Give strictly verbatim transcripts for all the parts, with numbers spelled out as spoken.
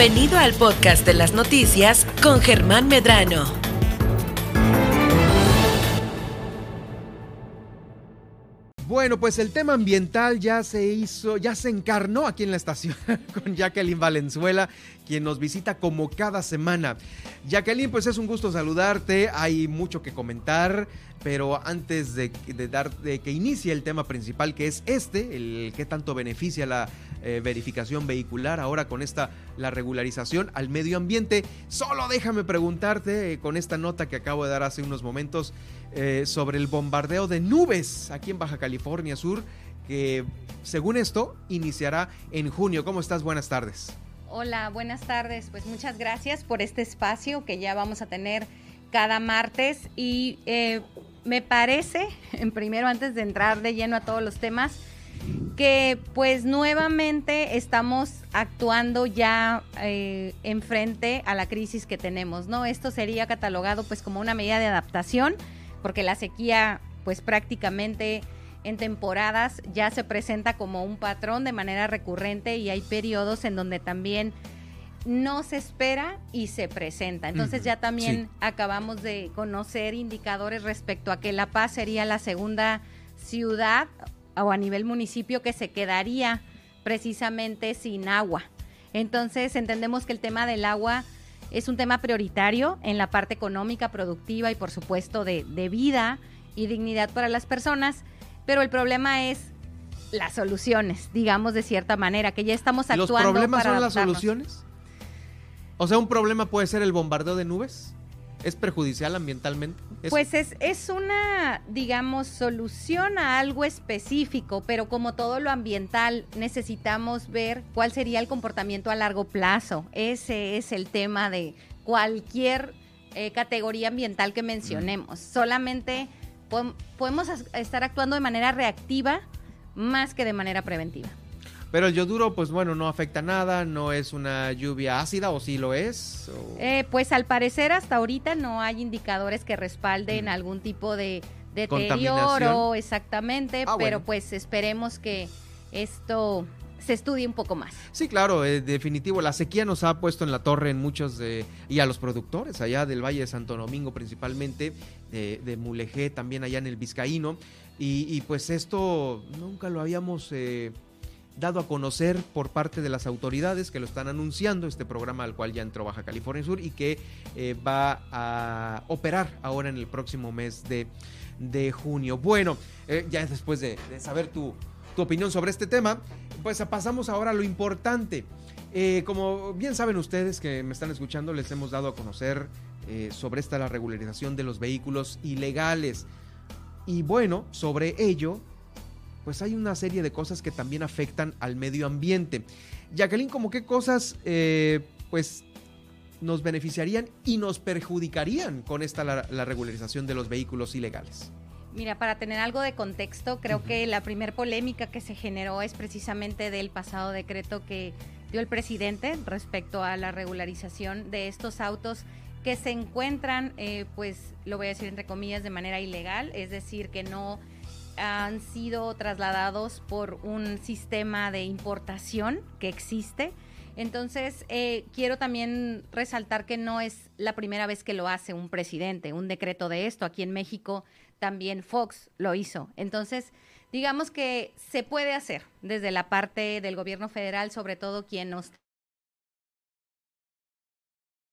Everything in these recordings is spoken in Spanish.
Bienvenido al podcast de las noticias con Germán Medrano. Bueno, pues el tema ambiental ya se hizo, ya se encarnó aquí en la estación con Jacqueline Valenzuela, quien nos visita como cada semana. Jacqueline, pues es un gusto saludarte, hay mucho que comentar, pero antes de, de, dar, de que inicie el tema principal, que es este, el que tanto beneficia la eh, verificación vehicular, ahora con esta, la regularización al medio ambiente, solo déjame preguntarte eh, con esta nota que acabo de dar hace unos momentos, Eh, sobre el bombardeo de nubes aquí en Baja California Sur, que según esto iniciará en junio. ¿Cómo estás? Buenas tardes. Hola, buenas tardes. Pues muchas gracias por este espacio que ya vamos a tener cada martes y eh, me parece, primero antes de entrar de lleno a todos los temas, que pues nuevamente estamos actuando ya eh, en frente a la crisis que tenemos, ¿no? Esto sería catalogado pues como una medida de adaptación, porque la sequía pues prácticamente en temporadas ya se presenta como un patrón de manera recurrente y hay periodos en donde también no se espera y se presenta. Entonces uh-huh. ya también sí. acabamos de conocer indicadores respecto a que La Paz sería la segunda ciudad o a nivel municipio que se quedaría precisamente sin agua. Entonces entendemos que el tema del agua es un tema prioritario en la parte económica, productiva y por supuesto de, de vida y dignidad para las personas, pero el problema es las soluciones, digamos de cierta manera, que ya estamos actuando para adaptarnos. ¿Los problemas son las soluciones? O sea, ¿un problema puede ser el bombardeo de nubes? ¿Es perjudicial ambientalmente? ¿Es... Pues es, es una, digamos, solución a algo específico, pero como todo lo ambiental, necesitamos ver cuál sería el comportamiento a largo plazo. Ese es el tema de cualquier eh, categoría ambiental que mencionemos. Mm. Solamente pod- podemos as- estar actuando de manera reactiva más que de manera preventiva. Pero el yoduro, pues bueno, no afecta nada, no es una lluvia ácida, ¿o sí lo es? O... Eh, pues al parecer hasta ahorita no hay indicadores que respalden mm. algún tipo de, de deterioro, exactamente, ah, pero bueno. Pues esperemos que esto se estudie un poco más. Sí, claro, eh, definitivo, la sequía nos ha puesto en la torre en muchos, de, y a los productores allá del Valle de Santo Domingo principalmente, de, de Mulegé, también allá en el Vizcaíno, y, y pues esto nunca lo habíamos... Eh, dado a conocer por parte de las autoridades que lo están anunciando, este programa al cual ya entró Baja California Sur y que eh, va a operar ahora en el próximo mes de, de junio. Bueno, eh, ya después de, de saber tu, tu opinión sobre este tema, pues pasamos ahora a lo importante. Eh, como bien saben ustedes que me están escuchando, les hemos dado a conocer eh, sobre esta la regularización de los vehículos ilegales. Y bueno, sobre ello... pues hay una serie de cosas que también afectan al medio ambiente. Jacqueline, ¿cómo qué cosas eh, pues, nos beneficiarían y nos perjudicarían con esta la, la regularización de los vehículos ilegales? Mira, para tener algo de contexto, creo uh-huh. que la primer polémica que se generó es precisamente del pasado decreto que dio el presidente respecto a la regularización de estos autos que se encuentran, eh, pues lo voy a decir entre comillas, de manera ilegal, es decir, que no... han sido trasladados por un sistema de importación que existe. Entonces, eh, quiero también resaltar que no es la primera vez que lo hace un presidente, un decreto de esto. Aquí en México también Fox lo hizo. Entonces, digamos que se puede hacer desde la parte del gobierno federal, sobre todo quien nos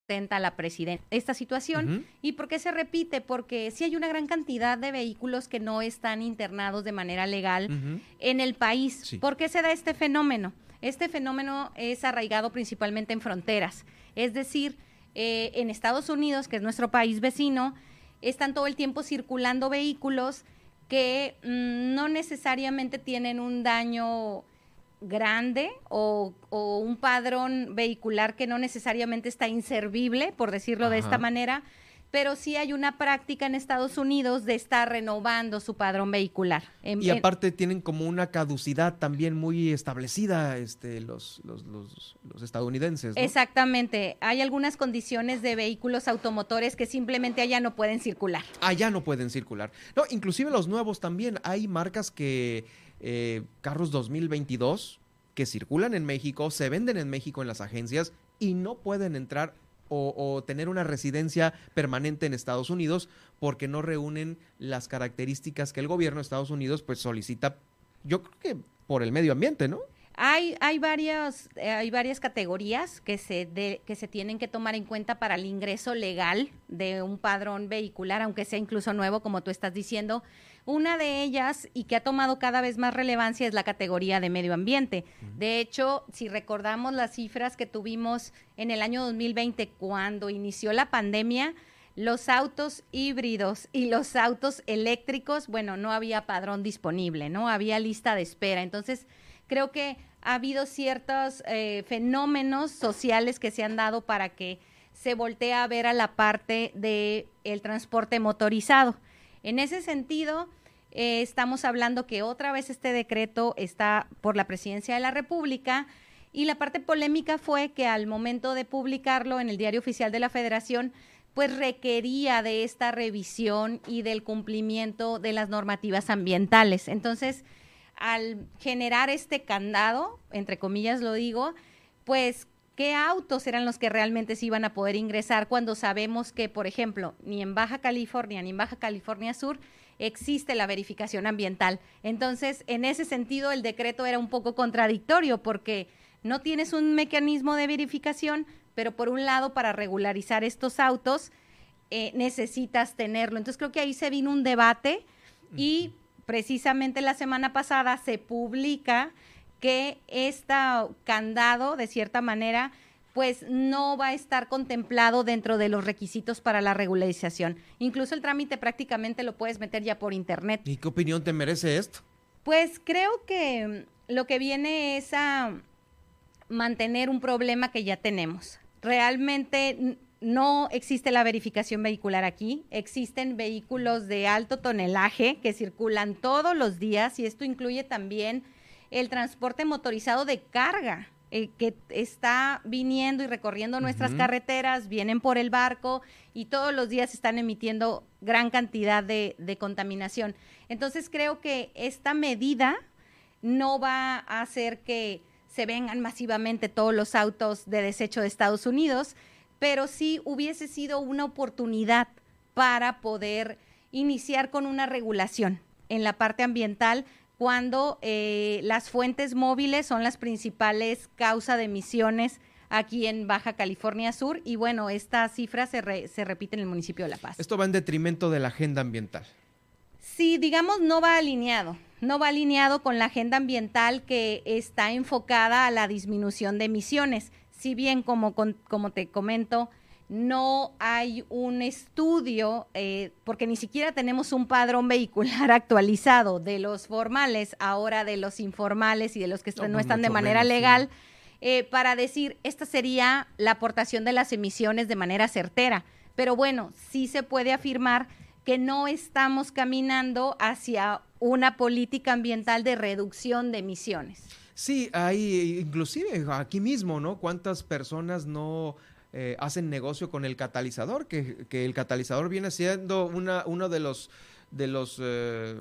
tenta la presidenta esta situación. Uh-huh. ¿Y por qué se repite? Porque sí hay una gran cantidad de vehículos que no están internados de manera legal uh-huh. en el país. Sí. ¿Por qué se da este fenómeno? Este fenómeno es arraigado principalmente en fronteras. Es decir, eh, en Estados Unidos, que es nuestro país vecino, están todo el tiempo circulando vehículos que mm, no necesariamente tienen un daño... grande o, o un padrón vehicular que no necesariamente está inservible, por decirlo Ajá. de esta manera, pero sí hay una práctica en Estados Unidos de estar renovando su padrón vehicular. En, y aparte en... tienen como una caducidad también muy establecida este, los, los, los, los estadounidenses, ¿no? Exactamente. Hay algunas condiciones de vehículos automotores que simplemente allá no pueden circular. Allá no pueden circular. No, inclusive los nuevos también. Hay marcas que... Eh, carros dos mil veintidós que circulan en México, se venden en México en las agencias y no pueden entrar o, o tener una residencia permanente en Estados Unidos porque no reúnen las características que el gobierno de Estados Unidos pues solicita, yo creo que por el medio ambiente, ¿no? Hay, hay, varios, eh, hay varias categorías que se, de, que se tienen que tomar en cuenta para el ingreso legal de un padrón vehicular, aunque sea incluso nuevo, como tú estás diciendo. Una de ellas, y que ha tomado cada vez más relevancia, es la categoría de medio ambiente. Uh-huh. De hecho, si recordamos las cifras que tuvimos en el año dos mil veinte, cuando inició la pandemia, los autos híbridos y los autos eléctricos, bueno, no había padrón disponible, ¿no? Había lista de espera. Entonces, creo que ha habido ciertos eh, fenómenos sociales que se han dado para que se voltee a ver a la parte de el transporte motorizado. En ese sentido, eh, estamos hablando que otra vez este decreto está por la Presidencia de la República, y la parte polémica fue que al momento de publicarlo en el Diario Oficial de la Federación, pues requería de esta revisión y del cumplimiento de las normativas ambientales. Entonces, al generar este candado, entre comillas lo digo, pues ¿qué autos eran los que realmente se iban a poder ingresar cuando sabemos que, por ejemplo, ni en Baja California ni en Baja California Sur existe la verificación ambiental? Entonces, en ese sentido, el decreto era un poco contradictorio porque no tienes un mecanismo de verificación, pero por un lado, para regularizar estos autos eh, necesitas tenerlo. Entonces, creo que ahí se vino un debate y precisamente la semana pasada se publica que este candado, de cierta manera, pues no va a estar contemplado dentro de los requisitos para la regularización. Incluso el trámite prácticamente lo puedes meter ya por internet. ¿Y qué opinión te merece esto? Pues creo que lo que viene es a mantener un problema que ya tenemos. Realmente no existe la verificación vehicular aquí, existen vehículos de alto tonelaje que circulan todos los días, y esto incluye también el transporte motorizado de carga eh, que está viniendo y recorriendo nuestras uh-huh. carreteras, vienen por el barco y todos los días están emitiendo gran cantidad de, de contaminación. Entonces creo que esta medida no va a hacer que se vengan masivamente todos los autos de desecho de Estados Unidos, pero sí hubiese sido una oportunidad para poder iniciar con una regulación en la parte ambiental cuando eh, las fuentes móviles son las principales causas de emisiones aquí en Baja California Sur, y bueno, esta cifra se, re, se repite en el municipio de La Paz. ¿Esto va en detrimento de la agenda ambiental? Sí, digamos, no va alineado, no va alineado con la agenda ambiental que está enfocada a la disminución de emisiones. Si bien, como, como te comento, no hay un estudio, eh, porque ni siquiera tenemos un padrón vehicular actualizado de los formales, ahora de los informales y de los que no, no están de manera menos, legal, sí. eh, para decir, esta sería la aportación de las emisiones de manera certera. Pero bueno, sí se puede afirmar que no estamos caminando hacia una política ambiental de reducción de emisiones. Sí, hay inclusive aquí mismo, ¿no? ¿Cuántas personas no eh, hacen negocio con el catalizador? Que, que el catalizador viene siendo una, uno de los, de los eh,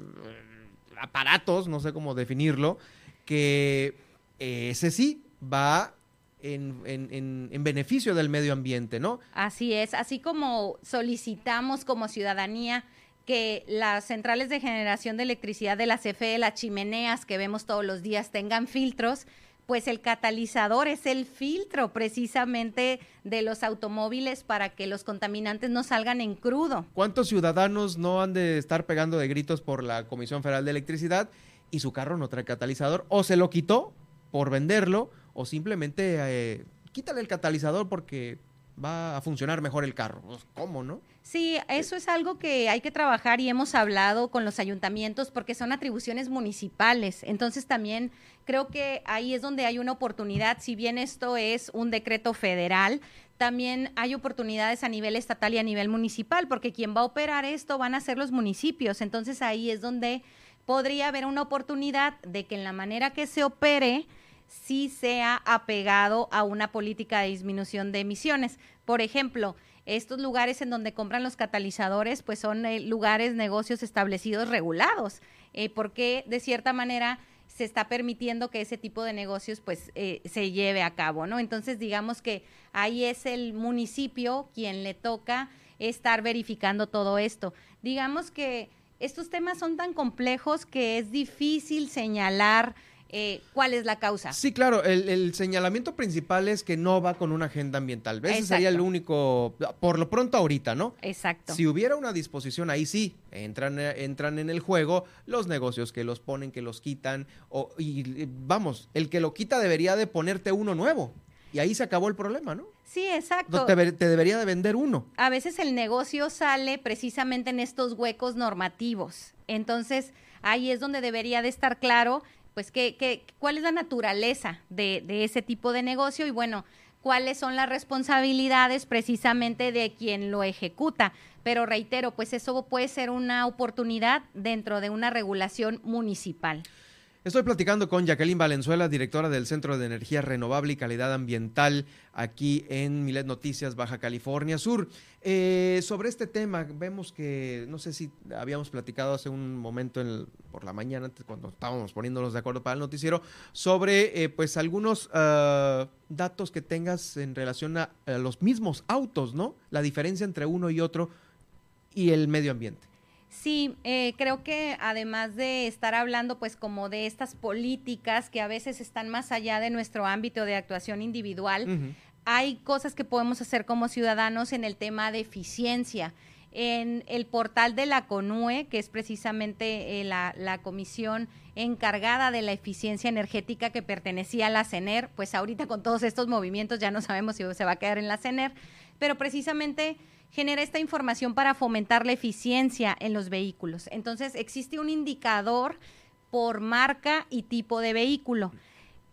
aparatos, no sé cómo definirlo, que eh, ese sí va en, en, en, en beneficio del medio ambiente, ¿no? Así es, así como solicitamos como ciudadanía que las centrales de generación de electricidad de la C F E, las chimeneas que vemos todos los días, tengan filtros, pues el catalizador es el filtro precisamente de los automóviles para que los contaminantes no salgan en crudo. ¿Cuántos ciudadanos no han de estar pegando de gritos por la Comisión Federal de Electricidad y su carro no trae catalizador? O se lo quitó por venderlo, o simplemente eh, quítale el catalizador porque va a funcionar mejor el carro. ¿Cómo, no? Sí, eso es algo que hay que trabajar y hemos hablado con los ayuntamientos porque son atribuciones municipales. Entonces también creo que ahí es donde hay una oportunidad. Si bien esto es un decreto federal, también hay oportunidades a nivel estatal y a nivel municipal, porque quien va a operar esto van a ser los municipios. Entonces ahí es donde podría haber una oportunidad de que en la manera que se opere sí sea apegado a una política de disminución de emisiones. Por ejemplo, estos lugares en donde compran los catalizadores, pues son eh, lugares, negocios establecidos regulados, eh, porque de cierta manera se está permitiendo que ese tipo de negocios pues eh, se lleve a cabo, ¿no? Entonces digamos que ahí es el municipio quien le toca estar verificando todo esto. Digamos que estos temas son tan complejos que es difícil señalar eh, cuál es la causa. Sí, claro, el, el señalamiento principal es que no va con una agenda ambiental. Ese Exacto. sería el único, por lo pronto ahorita, ¿no? Exacto. Si hubiera una disposición, ahí sí, entran, entran en el juego los negocios que los ponen, que los quitan, o, y vamos, el que lo quita debería de ponerte uno nuevo. Y ahí se acabó el problema, ¿no? Sí, exacto. Te, te debería de vender uno. A veces el negocio sale precisamente en estos huecos normativos. Entonces, ahí es donde debería de estar claro, pues, que, que, cuál es la naturaleza de, de ese tipo de negocio y, bueno, cuáles son las responsabilidades precisamente de quien lo ejecuta. Pero reitero, pues, eso puede ser una oportunidad dentro de una regulación municipal. Estoy platicando con Jacqueline Valenzuela, directora del Centro de Energía Renovable y Calidad Ambiental, aquí en Milet Noticias, Baja California Sur. Eh, sobre este tema, vemos que, no sé si habíamos platicado hace un momento en el, por la mañana, antes cuando estábamos poniéndonos de acuerdo para el noticiero, sobre eh, pues algunos uh, datos que tengas en relación a, a los mismos autos, ¿no? La diferencia entre uno y otro y el medio ambiente. Sí, eh, creo que además de estar hablando pues como de estas políticas que a veces están más allá de nuestro ámbito de actuación individual, uh-huh. hay cosas que podemos hacer como ciudadanos en el tema de eficiencia. En el portal de la CONUE, que es precisamente eh, la, la comisión encargada de la eficiencia energética que pertenecía a la CENER, pues ahorita con todos estos movimientos ya no sabemos si se va a quedar en la CENER, pero precisamente genera esta información para fomentar la eficiencia en los vehículos. Entonces, existe un indicador por marca y tipo de vehículo.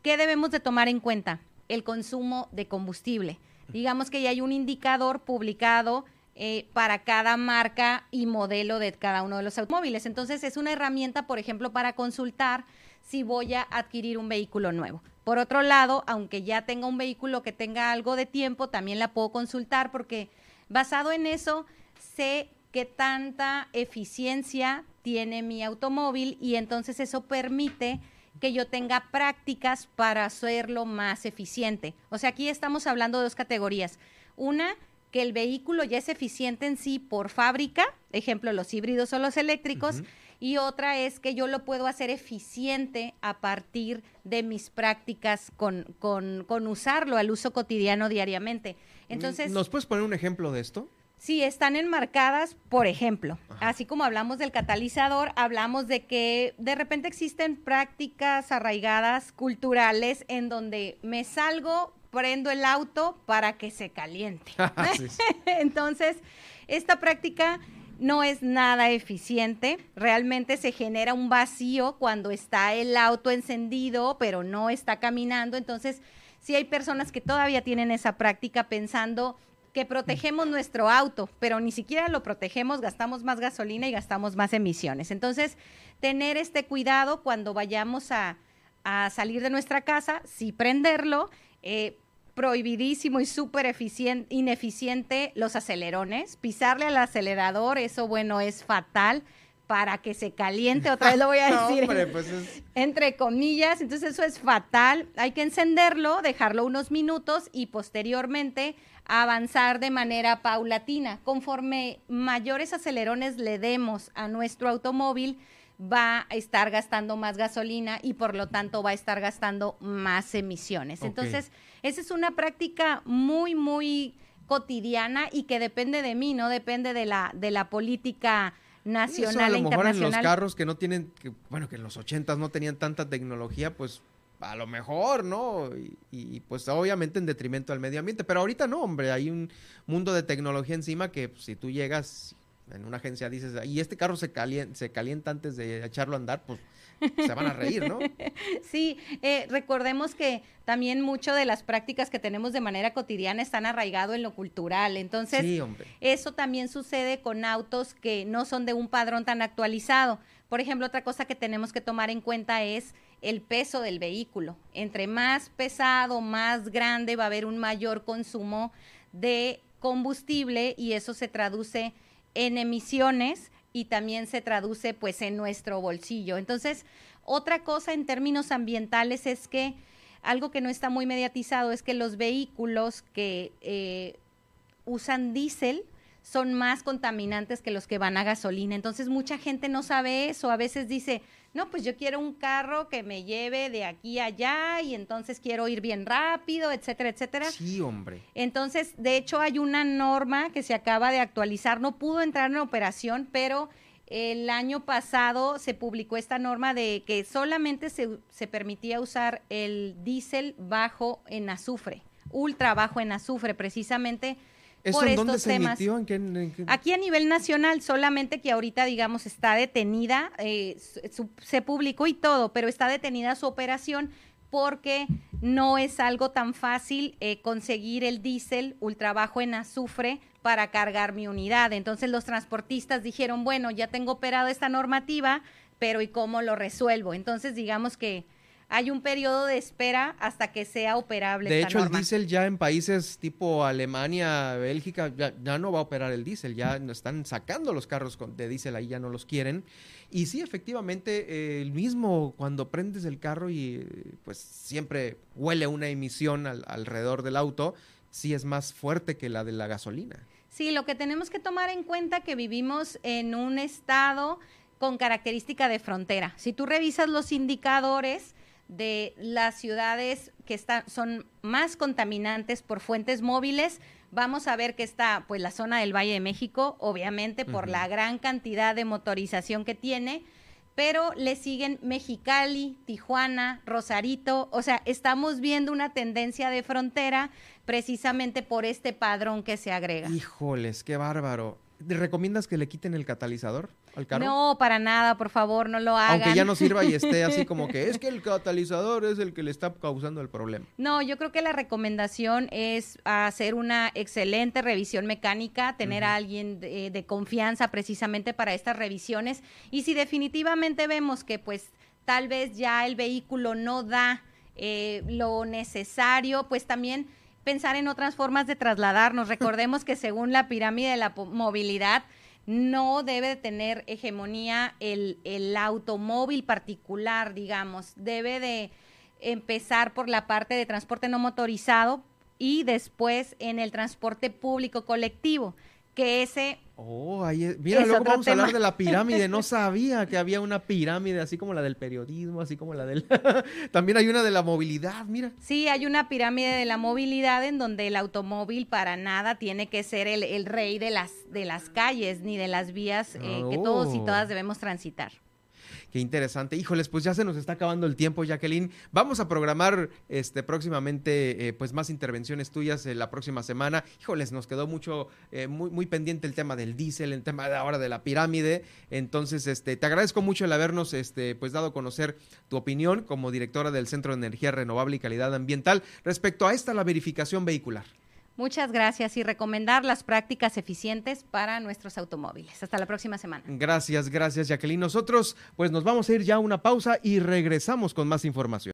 ¿Qué debemos de tomar en cuenta? El consumo de combustible. Digamos que ya hay un indicador publicado eh, para cada marca y modelo de cada uno de los automóviles. Entonces, es una herramienta, por ejemplo, para consultar si voy a adquirir un vehículo nuevo. Por otro lado, aunque ya tenga un vehículo que tenga algo de tiempo, también la puedo consultar porque basado en eso, sé qué tanta eficiencia tiene mi automóvil y entonces eso permite que yo tenga prácticas para hacerlo más eficiente. O sea, aquí estamos hablando de dos categorías. Una, que el vehículo ya es eficiente en sí por fábrica, ejemplo, los híbridos o los eléctricos, uh-huh. y otra es que yo lo puedo hacer eficiente a partir de mis prácticas con, con, con usarlo al uso cotidiano diariamente. Entonces, ¿nos puedes poner un ejemplo de esto? Sí, están enmarcadas, por ejemplo, Ajá. así como hablamos del catalizador, hablamos de que de repente existen prácticas arraigadas culturales en donde me salgo, prendo el auto para que se caliente. sí, sí. Entonces, esta práctica no es nada eficiente, realmente se genera un vacío cuando está el auto encendido, pero no está caminando, entonces sí hay personas que todavía tienen esa práctica pensando que protegemos nuestro auto, pero ni siquiera lo protegemos, gastamos más gasolina y gastamos más emisiones. Entonces, tener este cuidado cuando vayamos a, a salir de nuestra casa, sí prenderlo, eh, prohibidísimo y súper eficiente, ineficiente los acelerones, pisarle al acelerador, eso bueno, es fatal para que se caliente, otra vez lo voy a decir, no, hombre, pues es... entre comillas, entonces eso es fatal, hay que encenderlo, dejarlo unos minutos y posteriormente avanzar de manera paulatina, conforme mayores acelerones le demos a nuestro automóvil, va a estar gastando más gasolina y por lo tanto va a estar gastando más emisiones. Okay. Entonces, esa es una práctica muy, muy cotidiana y que depende de mí, no depende de la, de la política nacional e internacional. A lo mejor en los carros que no tienen, que, bueno, que en los ochentas no tenían tanta tecnología, pues a lo mejor, ¿no? Y, y pues obviamente en detrimento al medio ambiente, pero ahorita no, hombre, hay un mundo de tecnología encima que pues, si tú llegas en una agencia dices, y este carro se calienta, se calienta antes de echarlo a andar, pues se van a reír, ¿no? Sí, eh, recordemos que también mucho de las prácticas que tenemos de manera cotidiana están arraigado en lo cultural, entonces sí, eso también sucede con autos que no son de un padrón tan actualizado. Por ejemplo, otra cosa que tenemos que tomar en cuenta es el peso del vehículo. Entre más pesado, más grande, va a haber un mayor consumo de combustible y eso se traduce en emisiones y también se traduce pues en nuestro bolsillo. Entonces, Otra cosa en términos ambientales es que algo que no está muy mediatizado es que los vehículos que eh, usan diésel son más contaminantes que los que van a gasolina. Entonces, mucha gente no sabe eso. A veces dice, no, pues yo quiero un carro que me lleve de aquí a allá y entonces quiero ir bien rápido, etcétera, etcétera. Sí, hombre. Entonces, de hecho, hay una norma que se acaba de actualizar. No pudo entrar en operación, pero el año pasado se publicó esta norma de que solamente se, se permitía usar el diésel bajo en azufre, ultra bajo en azufre, precisamente. ¿Eso por en estos dónde se temas. Emitió? ¿En qué, en qué? Aquí a nivel nacional, solamente que ahorita, digamos, está detenida, eh, su, se publicó y todo, pero está detenida su operación porque no es algo tan fácil eh, conseguir el diésel ultra bajo en azufre para cargar mi unidad. Entonces los transportistas dijeron, bueno, ya tengo operado esta normativa, pero ¿y cómo lo resuelvo? Entonces digamos que hay un periodo de espera hasta que sea operable esta norma. De hecho, el diésel ya en países tipo Alemania, Bélgica, ya, ya no va a operar el diésel, ya están sacando los carros de diésel, ahí ya no los quieren. Y sí, efectivamente, el eh, mismo cuando prendes el carro y pues siempre huele una emisión al, alrededor del auto, sí es más fuerte que la de la gasolina. Sí, lo que tenemos que tomar en cuenta que vivimos en un estado con característica de frontera. Si tú revisas los indicadores de las ciudades que están, son más contaminantes por fuentes móviles, vamos a ver que está pues la zona del Valle de México, obviamente por uh-huh. la gran cantidad de motorización que tiene, pero le siguen Mexicali, Tijuana, Rosarito, o sea, estamos viendo una tendencia de frontera precisamente por este padrón que se agrega. Híjoles, qué bárbaro. ¿Recomiendas que le quiten el catalizador al carro? No, para nada, por favor, no lo hagan. Aunque ya no sirva y esté así como que es que el catalizador es el que le está causando el problema. No, yo creo que la recomendación es hacer una excelente revisión mecánica, tener uh-huh. a alguien de, de confianza precisamente para estas revisiones. Y si definitivamente vemos que pues tal vez ya el vehículo no da eh, lo necesario, pues también pensar en otras formas de trasladarnos. Recordemos que según la pirámide de la movilidad, no debe de tener hegemonía el, el automóvil particular, digamos. Debe de empezar por la parte de transporte no motorizado y después en el transporte público colectivo, que ese... Oh, ahí es, mira, es luego vamos tema. a hablar de la pirámide. No sabía que había una pirámide, así como la del periodismo, así como la del... También hay una de la movilidad, mira. Sí, hay una pirámide de la movilidad en donde el automóvil para nada tiene que ser el, el rey de las, de las calles ni de las vías eh, oh. que todos y todas debemos transitar. Qué interesante. Híjoles, pues ya se nos está acabando el tiempo, Jacqueline. Vamos a programar este, próximamente eh, pues más intervenciones tuyas eh, la próxima semana. Híjoles, nos quedó mucho, eh, muy, muy pendiente el tema del diésel, el tema de ahora de la pirámide. Entonces, este, te agradezco mucho el habernos este, pues, dado a conocer tu opinión como directora del Centro de Energía Renovable y Calidad Ambiental respecto a esta, la verificación vehicular. Muchas gracias y recomendar las prácticas eficientes para nuestros automóviles. Hasta la próxima semana. Gracias, gracias Jacqueline. Nosotros pues nos vamos a ir ya a una pausa y regresamos con más información.